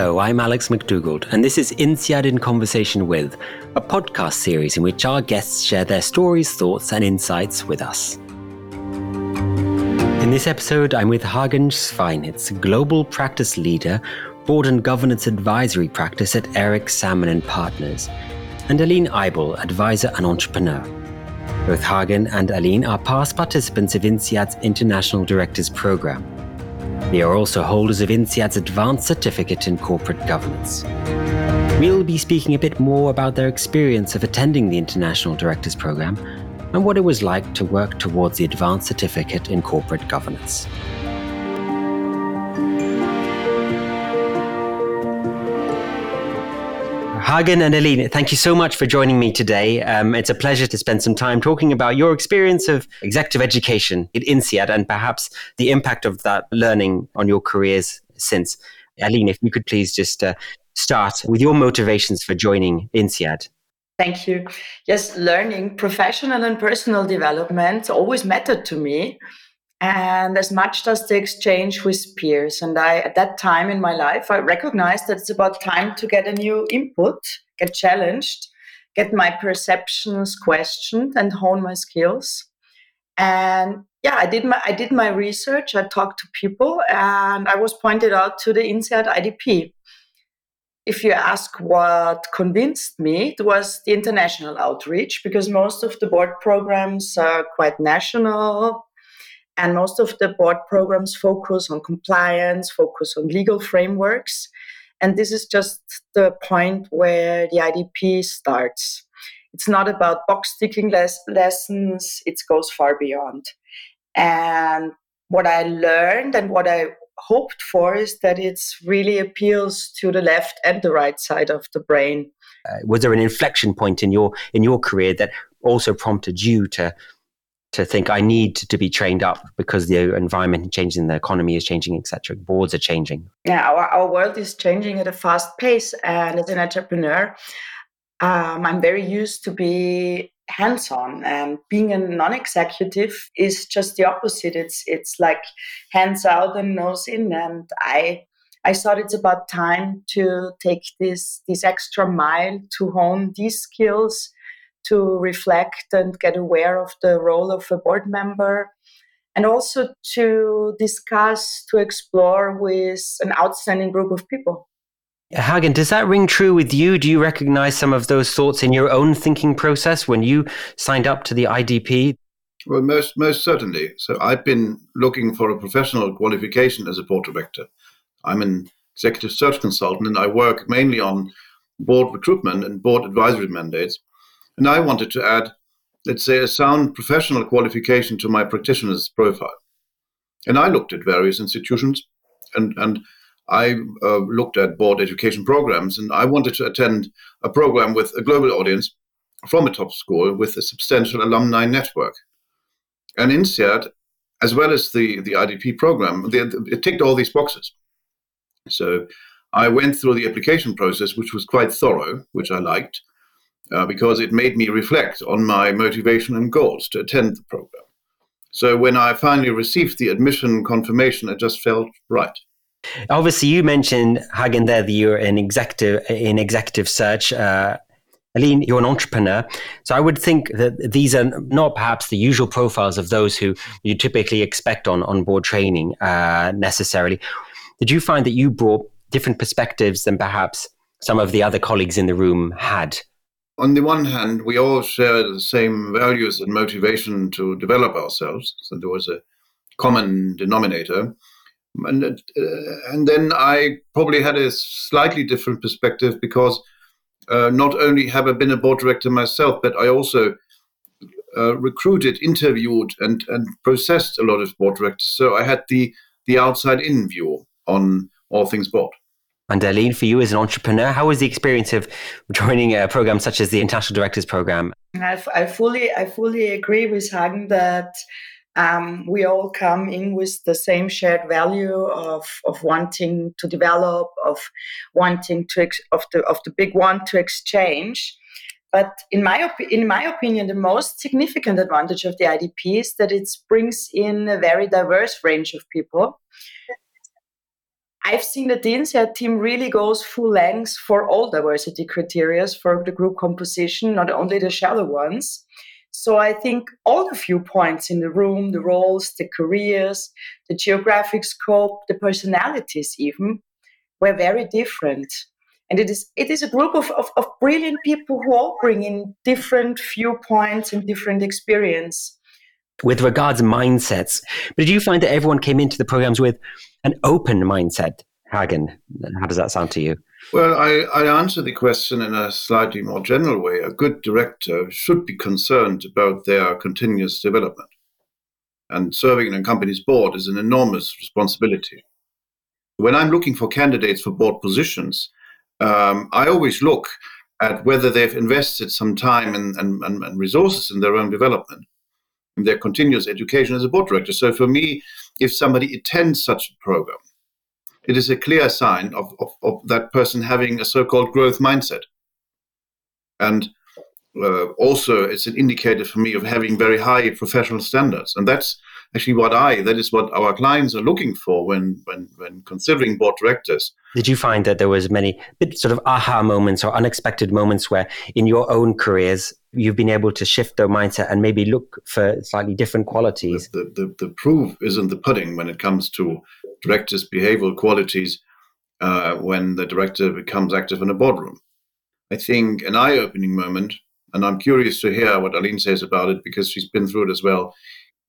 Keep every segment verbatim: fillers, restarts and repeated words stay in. Hello, I'm Alex McDougald, and this is INSEAD in Conversation With, a podcast series in which our guests share their stories, thoughts, and insights with us. In this episode, I'm with Hagen Schweinitz, Global Practice Leader, Board and Governance Advisory Practice at Eric Salmon and Partners, and Aline Eibel, Advisor and Entrepreneur. Both Hagen and Aline are past participants of INSEAD's International Directors Programme. They are also holders of INSEAD's Advanced Certificate in Corporate Governance. We'll be speaking a bit more about their experience of attending the International Directors Programme and what it was like to work towards the Advanced Certificate in Corporate Governance. Hagen and Aline, thank you so much for joining me today. Um, it's a pleasure to spend some time talking about your experience of executive education at INSEAD and perhaps the impact of that learning on your careers since. Aline, if you could please just uh, start with your motivations for joining INSEAD. Thank you. Yes, learning, professional and personal development always mattered to me, and as much does the exchange with peers. And I, at that time in my life, I recognized that it's about time to get a new input, get challenged, get my perceptions questioned, and hone my skills. And yeah, I did my I did my research. I talked to people, and I was pointed out to the INSEAD I D P. If you ask what convinced me, it was the international outreach, because most of the board programs are quite national. And most of the board programs focus on compliance, focus on legal frameworks. And this is just the point where the I D P starts. It's not about box-ticking les- lessons. It goes far beyond. And what I learned and what I hoped for is that it really appeals to the left and the right side of the brain. Uh, was there an inflection point in your in your career that also prompted you to... to think I need to be trained up because the environment is changing, the economy is changing, et cetera, boards are changing? Yeah, our, our world is changing at a fast pace. And as an entrepreneur, um, I'm very used to be hands-on. And being a non-executive is just the opposite. It's it's like hands out and nose in. And I I thought it's about time to take this this extra mile to hone these skills, to reflect and get aware of the role of a board member, and also to discuss, to explore with an outstanding group of people. Hagen, does that ring true with you? Do you recognize some of those thoughts in your own thinking process when you signed up to the I D P? Well, most most certainly. So I've been looking for a professional qualification as a board director. I'm an executive search consultant, and I work mainly on board recruitment and board advisory mandates. And I wanted to add, let's say, a sound professional qualification to my practitioner's profile. And I looked at various institutions, and, and I uh, looked at board education programs, and I wanted to attend a program with a global audience from a top school with a substantial alumni network. And INSEAD, as well as the, the I D P program, they, it ticked all these boxes. So I went through the application process, which was quite thorough, which I liked. Uh, because it made me reflect on my motivation and goals to attend the program. So when I finally received the admission confirmation, it just felt right. Obviously, you mentioned, Hagen, there that you're an executive in executive search. Uh, Aline, you're an entrepreneur. So I would think that these are not perhaps the usual profiles of those who you typically expect on on-board training uh, necessarily. Did you find that you brought different perspectives than perhaps some of the other colleagues in the room had? On the one hand, we all share the same values and motivation to develop ourselves. So there was a common denominator. And, uh, and then I probably had a slightly different perspective because uh, not only have I been a board director myself, but I also uh, recruited, interviewed, and, and processed a lot of board directors. So I had the, the outside-in view on all things board. And Aline, for you as an entrepreneur, how was the experience of joining a program such as the International Directors Programme? I, I fully, I fully agree with Hagen that um, we all come in with the same shared value of of wanting to develop, of wanting to ex- of the of the big want to exchange. But in my op- in my opinion, the most significant advantage of the I D P is that it brings in a very diverse range of people. I've seen that the INSEAD team really goes full length for all diversity criteria for the group composition, not only the shallow ones. So I think all the viewpoints in the room, the roles, the careers, the geographic scope, the personalities even, were very different. And it is it is a group of, of, of brilliant people who all bring in different viewpoints and different experience. With regards to mindsets, but did you find that everyone came into the programs with an open mindset, Hagen? How does that sound to you? Well, I, I answer the question in a slightly more general way. A good director should be concerned about their continuous development. And serving in a company's board is an enormous responsibility. When I'm looking for candidates for board positions, um, I always look at whether they've invested some time and, and, and resources in their own development, in their continuous education as a board director. So for me, if somebody attends such a program, it is a clear sign of, of, of that person having a so-called growth mindset. And uh, also, it's an indicator for me of having very high professional standards. And that's actually what I, that is what our clients are looking for when, when, when considering board directors. Did you find that there was many sort of aha moments or unexpected moments where in your own careers, you've been able to shift their mindset and maybe look for slightly different qualities? The, the, the, the proof is in the pudding when it comes to directors' behavioral qualities uh, when the director becomes active in a boardroom. I think an eye-opening moment, and I'm curious to hear what Aline says about it because she's been through it as well,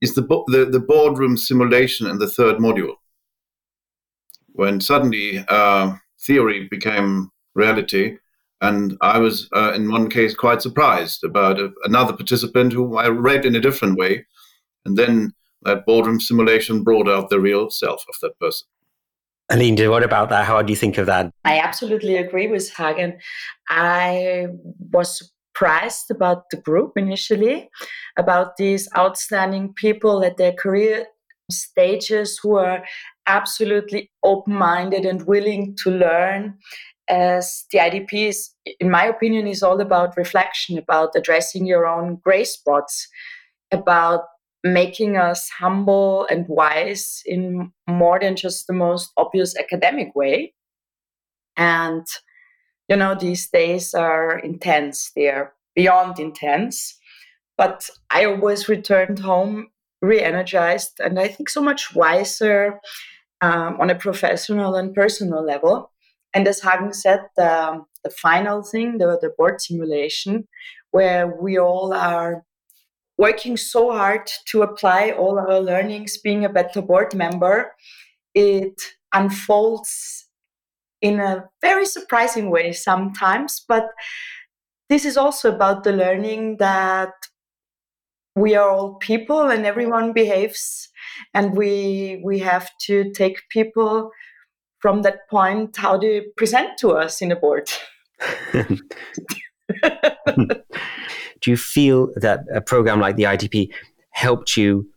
is the, bo- the, the boardroom simulation in the third module. When suddenly uh, theory became reality, and I was, uh, in one case, quite surprised about a, another participant who I read in a different way. And then that boardroom simulation brought out the real self of that person. Aline, what about that? How do you think of that? I absolutely agree with Hagen. I was surprised about the group initially, about these outstanding people at their career stages who are absolutely open-minded and willing to learn. As the I D P is, in my opinion, is all about reflection, about addressing your own gray spots, about making us humble and wise in more than just the most obvious academic way. And, you know, these days are intense. They are beyond intense. But I always returned home re-energized and I think so much wiser um, on a professional and personal level. And as Hagen said, the, the final thing, the, the board simulation, where we all are working so hard to apply all our learnings, being a better board member, it unfolds in a very surprising way sometimes. But this is also about the learning that we are all people and everyone behaves, and we we have to take people from that point, how do you present to us in a board? Do you feel that a program like the I D P helped you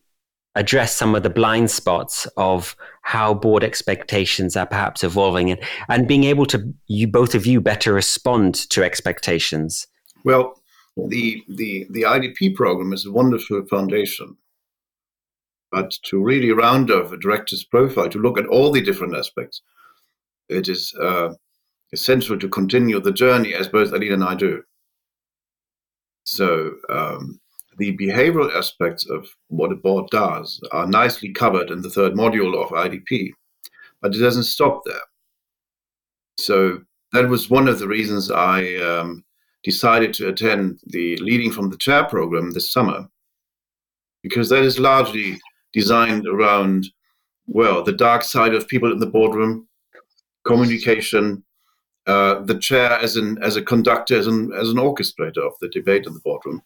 address some of the blind spots of how board expectations are perhaps evolving and, and being able to, you both of you, better respond to expectations? Well, the, the, the I D P program is a wonderful foundation. But to really round off a director's profile, to look at all the different aspects, it is uh, essential to continue the journey, as both Aline and I do. So um, the behavioral aspects of what a board does are nicely covered in the third module of I D P, but it doesn't stop there. So that was one of the reasons I um, decided to attend the Leading from the Chair program this summer, because that is largely designed around, well, the dark side of people in the boardroom, communication, uh, the chair as an as a conductor, as an as an orchestrator of the debate in the boardroom.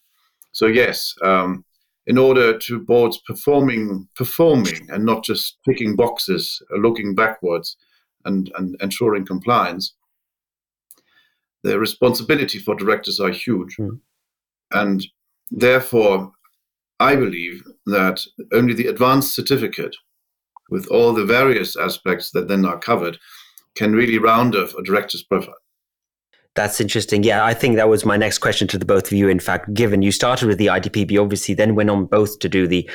So yes, um, in order to boards performing performing and not just ticking boxes, uh, looking backwards, and and ensuring compliance, the responsibility for directors are huge, mm. and therefore, I believe that only the advanced certificate, with all the various aspects that then are covered, can really round off a director's profile. That's interesting. Yeah, I think that was my next question to the both of you. In fact, given you started with the I D P, but you obviously then went on both to do the,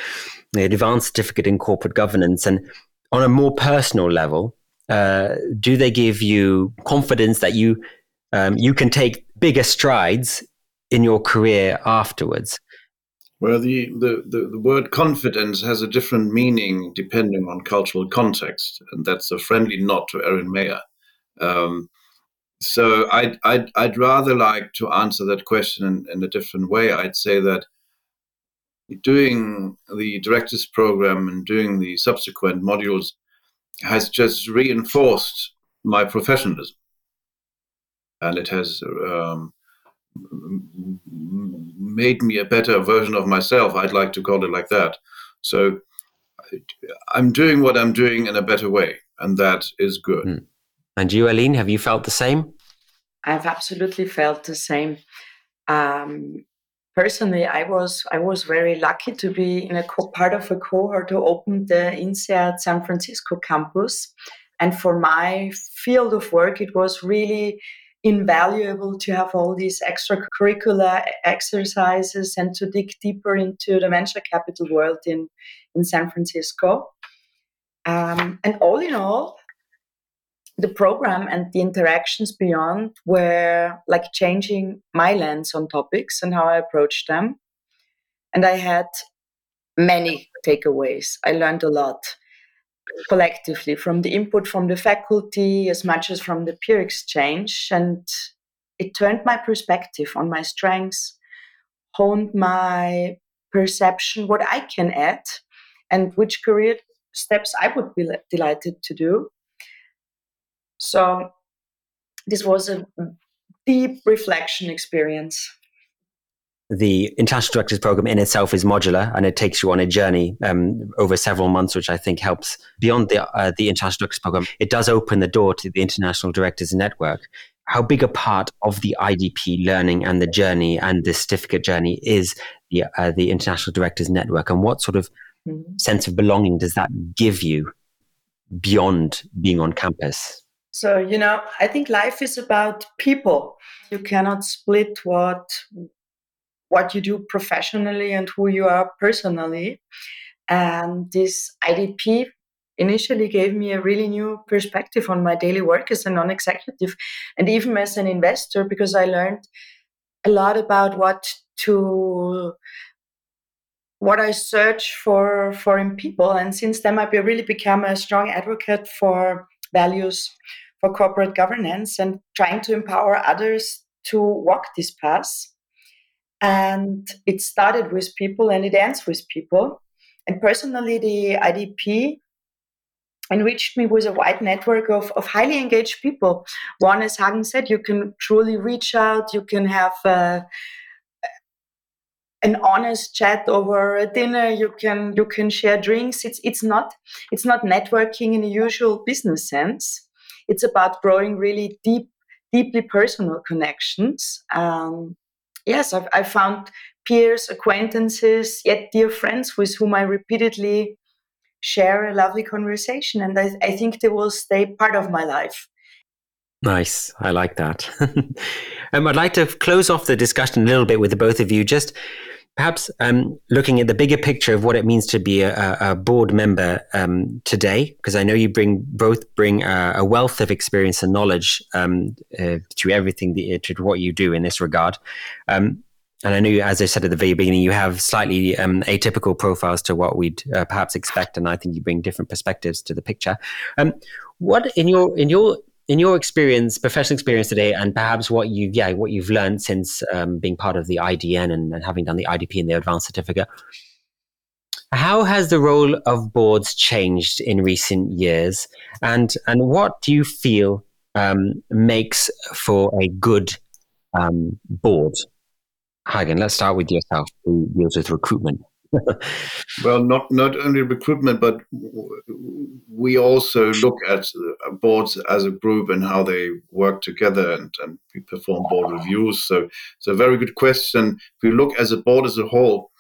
the Advanced Certificate in Corporate Governance. And on a more personal level, uh, do they give you confidence that you um, you can take bigger strides in your career afterwards? Well, the, the, the, the word confidence has a different meaning depending on cultural context, and that's a friendly nod to Aaron Mayer. Um, so I'd, I'd, I'd rather like to answer that question in, in a different way. I'd say that doing the directors program and doing the subsequent modules has just reinforced my professionalism, and it has um, made me a better version of myself. I'd like to call it like that. So I'm doing what I'm doing in a better way, and that is good. And you, Aline, have you felt the same? I've absolutely felt the same. Um, personally, I was I was very lucky to be in a co- part of a cohort who opened the INSEAD San Francisco campus. And for my field of work, it was really invaluable to have all these extracurricular exercises and to dig deeper into the venture capital world in, in San Francisco. Um, and all in all, the program and the interactions beyond were like changing my lens on topics and how I approached them. And I had many takeaways. I learned a lot collectively from the input from the faculty as much as from the peer exchange, and it turned my perspective on my strengths, honed my perception what I can add and which career steps I would be delighted to do. So this was a deep reflection experience. The International Directors Programme in itself is modular, and it takes you on a journey um, over several months, which I think helps. Beyond the uh, the International Directors Programme, it does open the door to the International Directors Network. How big a part of the I D P learning and the journey and the certificate journey is the uh, the International Directors Network, and what sort of mm-hmm. sense of belonging does that give you beyond being on campus? So, you know, I think life is about people. You cannot split what... what you do professionally and who you are personally. And this I D P initially gave me a really new perspective on my daily work as a non-executive and even as an investor, because I learned a lot about what to, what I search for, for in people. And since then, I've really become a strong advocate for values, for corporate governance, and trying to empower others to walk this path. And it started with people and it ends with people. And personally, the I D P enriched me with a wide network of, of highly engaged people. One, as Hagen said, you can truly reach out. You can have uh, an honest chat over a dinner. You can you can share drinks. It's it's not it's not networking in the usual business sense. It's about growing really deep, deeply personal connections. Um, Yes, I've, I found peers, acquaintances, yet dear friends with whom I repeatedly share a lovely conversation. And I, I think they will stay part of my life. Nice. I like that. um, I'd like to close off the discussion a little bit with the both of you, just perhaps um, looking at the bigger picture of what it means to be a, a board member um, today, because I know you bring both bring a, a wealth of experience and knowledge um, uh, to everything, the, to what you do in this regard. Um, and I know, as I said at the very beginning, you have slightly um, atypical profiles to what we'd uh, perhaps expect, and I think you bring different perspectives to the picture. Um, what in your in your in your experience, professional experience today, and perhaps what you, yeah, what you've learned since um, being part of the I D N and, and having done the I D P and the Advanced Certificate, how has the role of boards changed in recent years, and and what do you feel um, makes for a good um, board? Hagen, let's start with yourself, who deals with recruitment. Well, not, not only recruitment, but w- we also look at boards as a group and how they work together, and, and we perform board reviews. So it's a very good question. If we look as a board as a whole,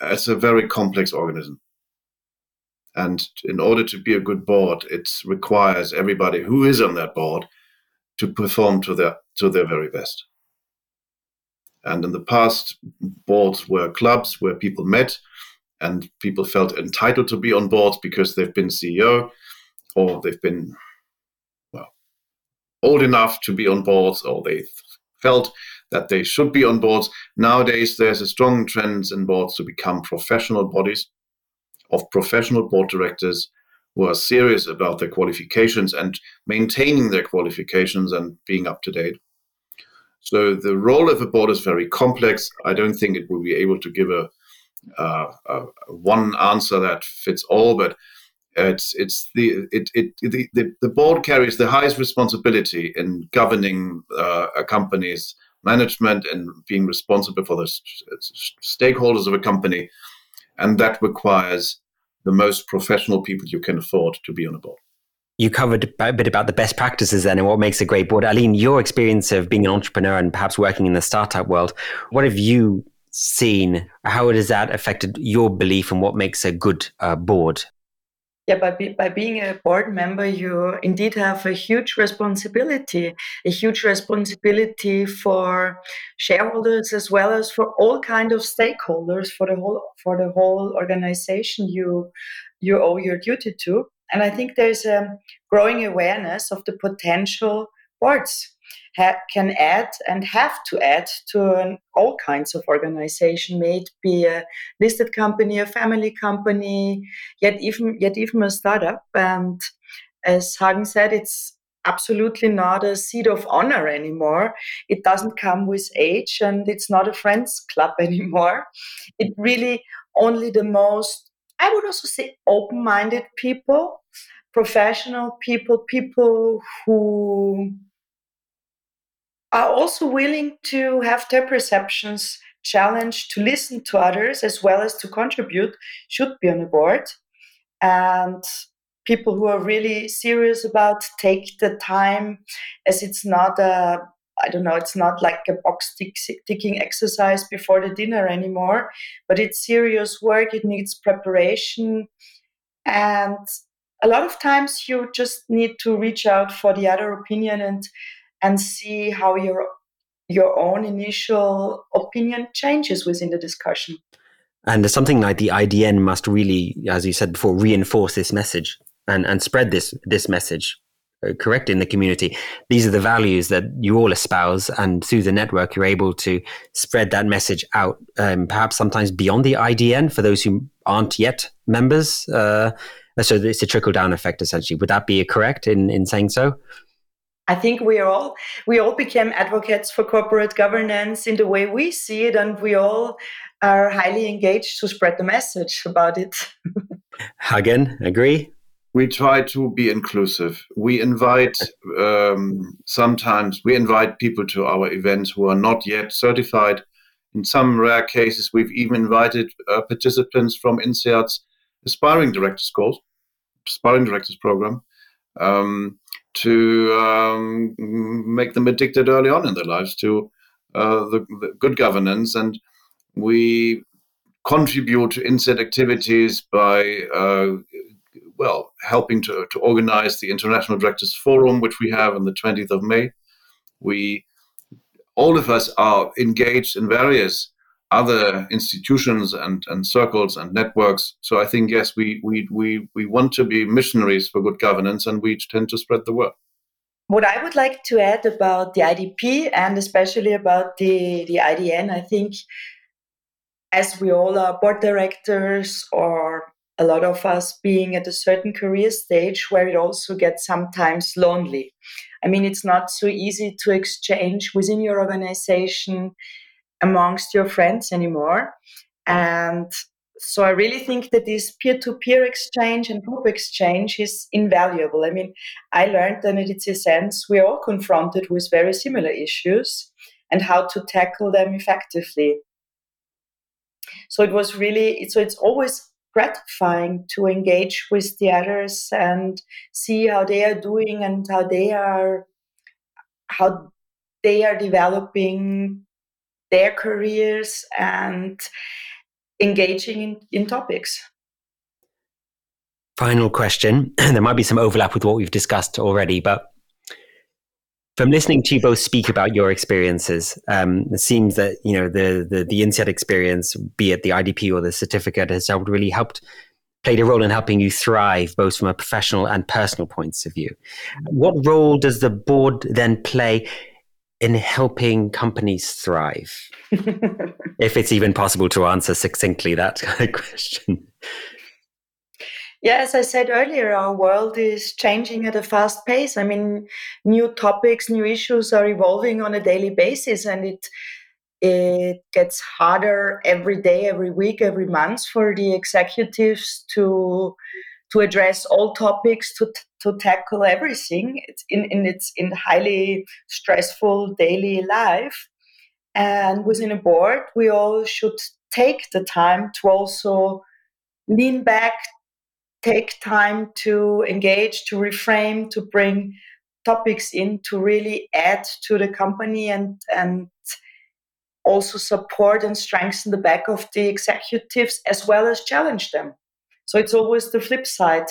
it's a very complex organism. And in order to be a good board, it requires everybody who is on that board to perform to their to their very best. And in the past, boards were clubs where people met and people felt entitled to be on boards because they've been C E O. or they've been, well, old enough to be on boards, or they felt that they should be on boards. Nowadays, there's a strong trend in boards to become professional bodies of professional board directors who are serious about their qualifications and maintaining their qualifications and being up to date. So the role of a board is very complex. I don't think it will be able to give a, uh, a one answer that fits all, but it's it's the it it the, the, the board carries the highest responsibility in governing uh, a company's management and being responsible for the st- stakeholders of a company, and that requires the most professional people you can afford to be on a board. You covered a bit about the best practices then and what makes a great board. Aline, your experience of being an entrepreneur and perhaps working in the startup world, what have you seen? How has that affected your belief in what makes a good uh, board? Yeah, by, be, by being a board member, you indeed have a huge responsibility, a huge responsibility for shareholders as well as for all kind of stakeholders, for the whole for the whole organization you you owe your duty to. And I think there's a growing awareness of the potential boards ha- can add and have to add to an, all kinds of organization, may it be a listed company, a family company, yet even yet even a startup. And as Hagen said, it's absolutely not a seat of honor anymore. It doesn't come with age, and it's not a friends club anymore. It really only the most, I would also say, open-minded people, professional people, people who are also willing to have their perceptions challenged, to listen to others as well as to contribute, should be on a board. And people who are really serious about take the time, as it's not a, I don't know, it's not like a box ticking exercise before the dinner anymore, but it's serious work. It needs preparation. And a lot of times you just need to reach out for the other opinion and and see how your your own initial opinion changes within the discussion. And something like the I D N must really, as you said before, reinforce this message and, and spread this this message. Correct in the community. These are the values that you all espouse, and through the network, you're able to spread that message out, um, perhaps sometimes beyond the I D N for those who aren't yet members. Uh, so it's a trickle-down effect, essentially. Would that be correct in, in saying so? I think we all we all became advocates for corporate governance in the way we see it, and we all are highly engaged to spread the message about it. Hagen, agree? We try to be inclusive. We invite um, sometimes we invite people to our events who are not yet certified. In some rare cases, we've even invited uh, participants from INSEAD's aspiring directors course, aspiring directors program, um, to um, make them addicted early on in their lives to uh, the, the good governance, and we contribute to INSEAD activities by. Uh, Well, helping to, to organize the International Directors Forum, which we have on the twentieth of May. We, all of us are engaged in various other institutions and, and circles and networks. So I think, yes, we, we, we, we want to be missionaries for good governance, and we tend to spread the word. What I would like to add about the I D P and especially about the, the I D N, I think as we all are board directors, or a lot of us being at a certain career stage where it also gets sometimes lonely. I mean, it's not so easy to exchange within your organization amongst your friends anymore. And so I really think that this peer-to-peer exchange and group exchange is invaluable. I mean, I learned that in a sense we are all confronted with very similar issues and how to tackle them effectively. So it was really, so it's always gratifying to engage with the others and see how they are doing and how they are how they are developing their careers and engaging in, in topics. Final question. There might be some overlap with what we've discussed already, but from listening to you both speak about your experiences, um, it seems that you know the the, the INSEAD experience, be it the I D P or the certificate, has helped really helped played a role in helping you thrive, both from a professional and personal points of view. What role does the board then play in helping companies thrive? If it's even possible to answer succinctly that kind of question. Yeah, as I said earlier, our world is changing at a fast pace. I mean, new topics, new issues are evolving on a daily basis, and it it gets harder every day, every week, every month for the executives to to address all topics, to to tackle everything. It's in, in its in highly stressful daily life. And within a board, we all should take the time to also lean back, take time to engage, to reframe, to bring topics in, to really add to the company and and also support and strengthen the back of the executives as well as challenge them. So it's always the flip side.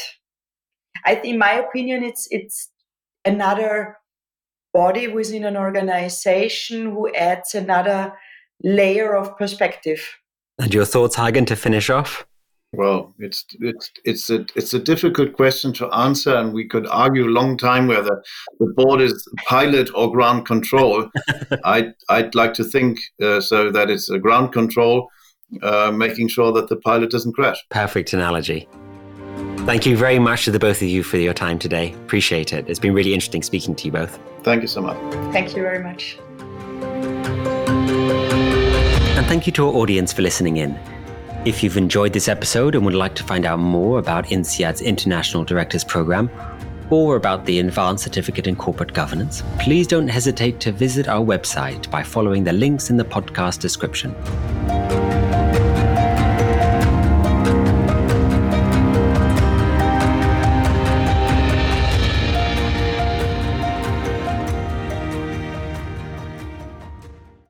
I think, in my opinion, it's it's another body within an organization who adds another layer of perspective. And your thoughts, Hagen, to finish off? Well, it's it's it's a it's a difficult question to answer, and we could argue a long time whether the board is pilot or ground control. I'd I'd like to think uh, so that it's a ground control, uh, making sure that the pilot doesn't crash. Perfect analogy. Thank you very much to the both of you for your time today. Appreciate it. It's been really interesting speaking to you both. Thank you so much. Thank you very much. And thank you to our audience for listening in. If you've enjoyed this episode and would like to find out more about INSEAD's International Directors Programme or about the Advanced Certificate in Corporate Governance, please don't hesitate to visit our website by following the links in the podcast description.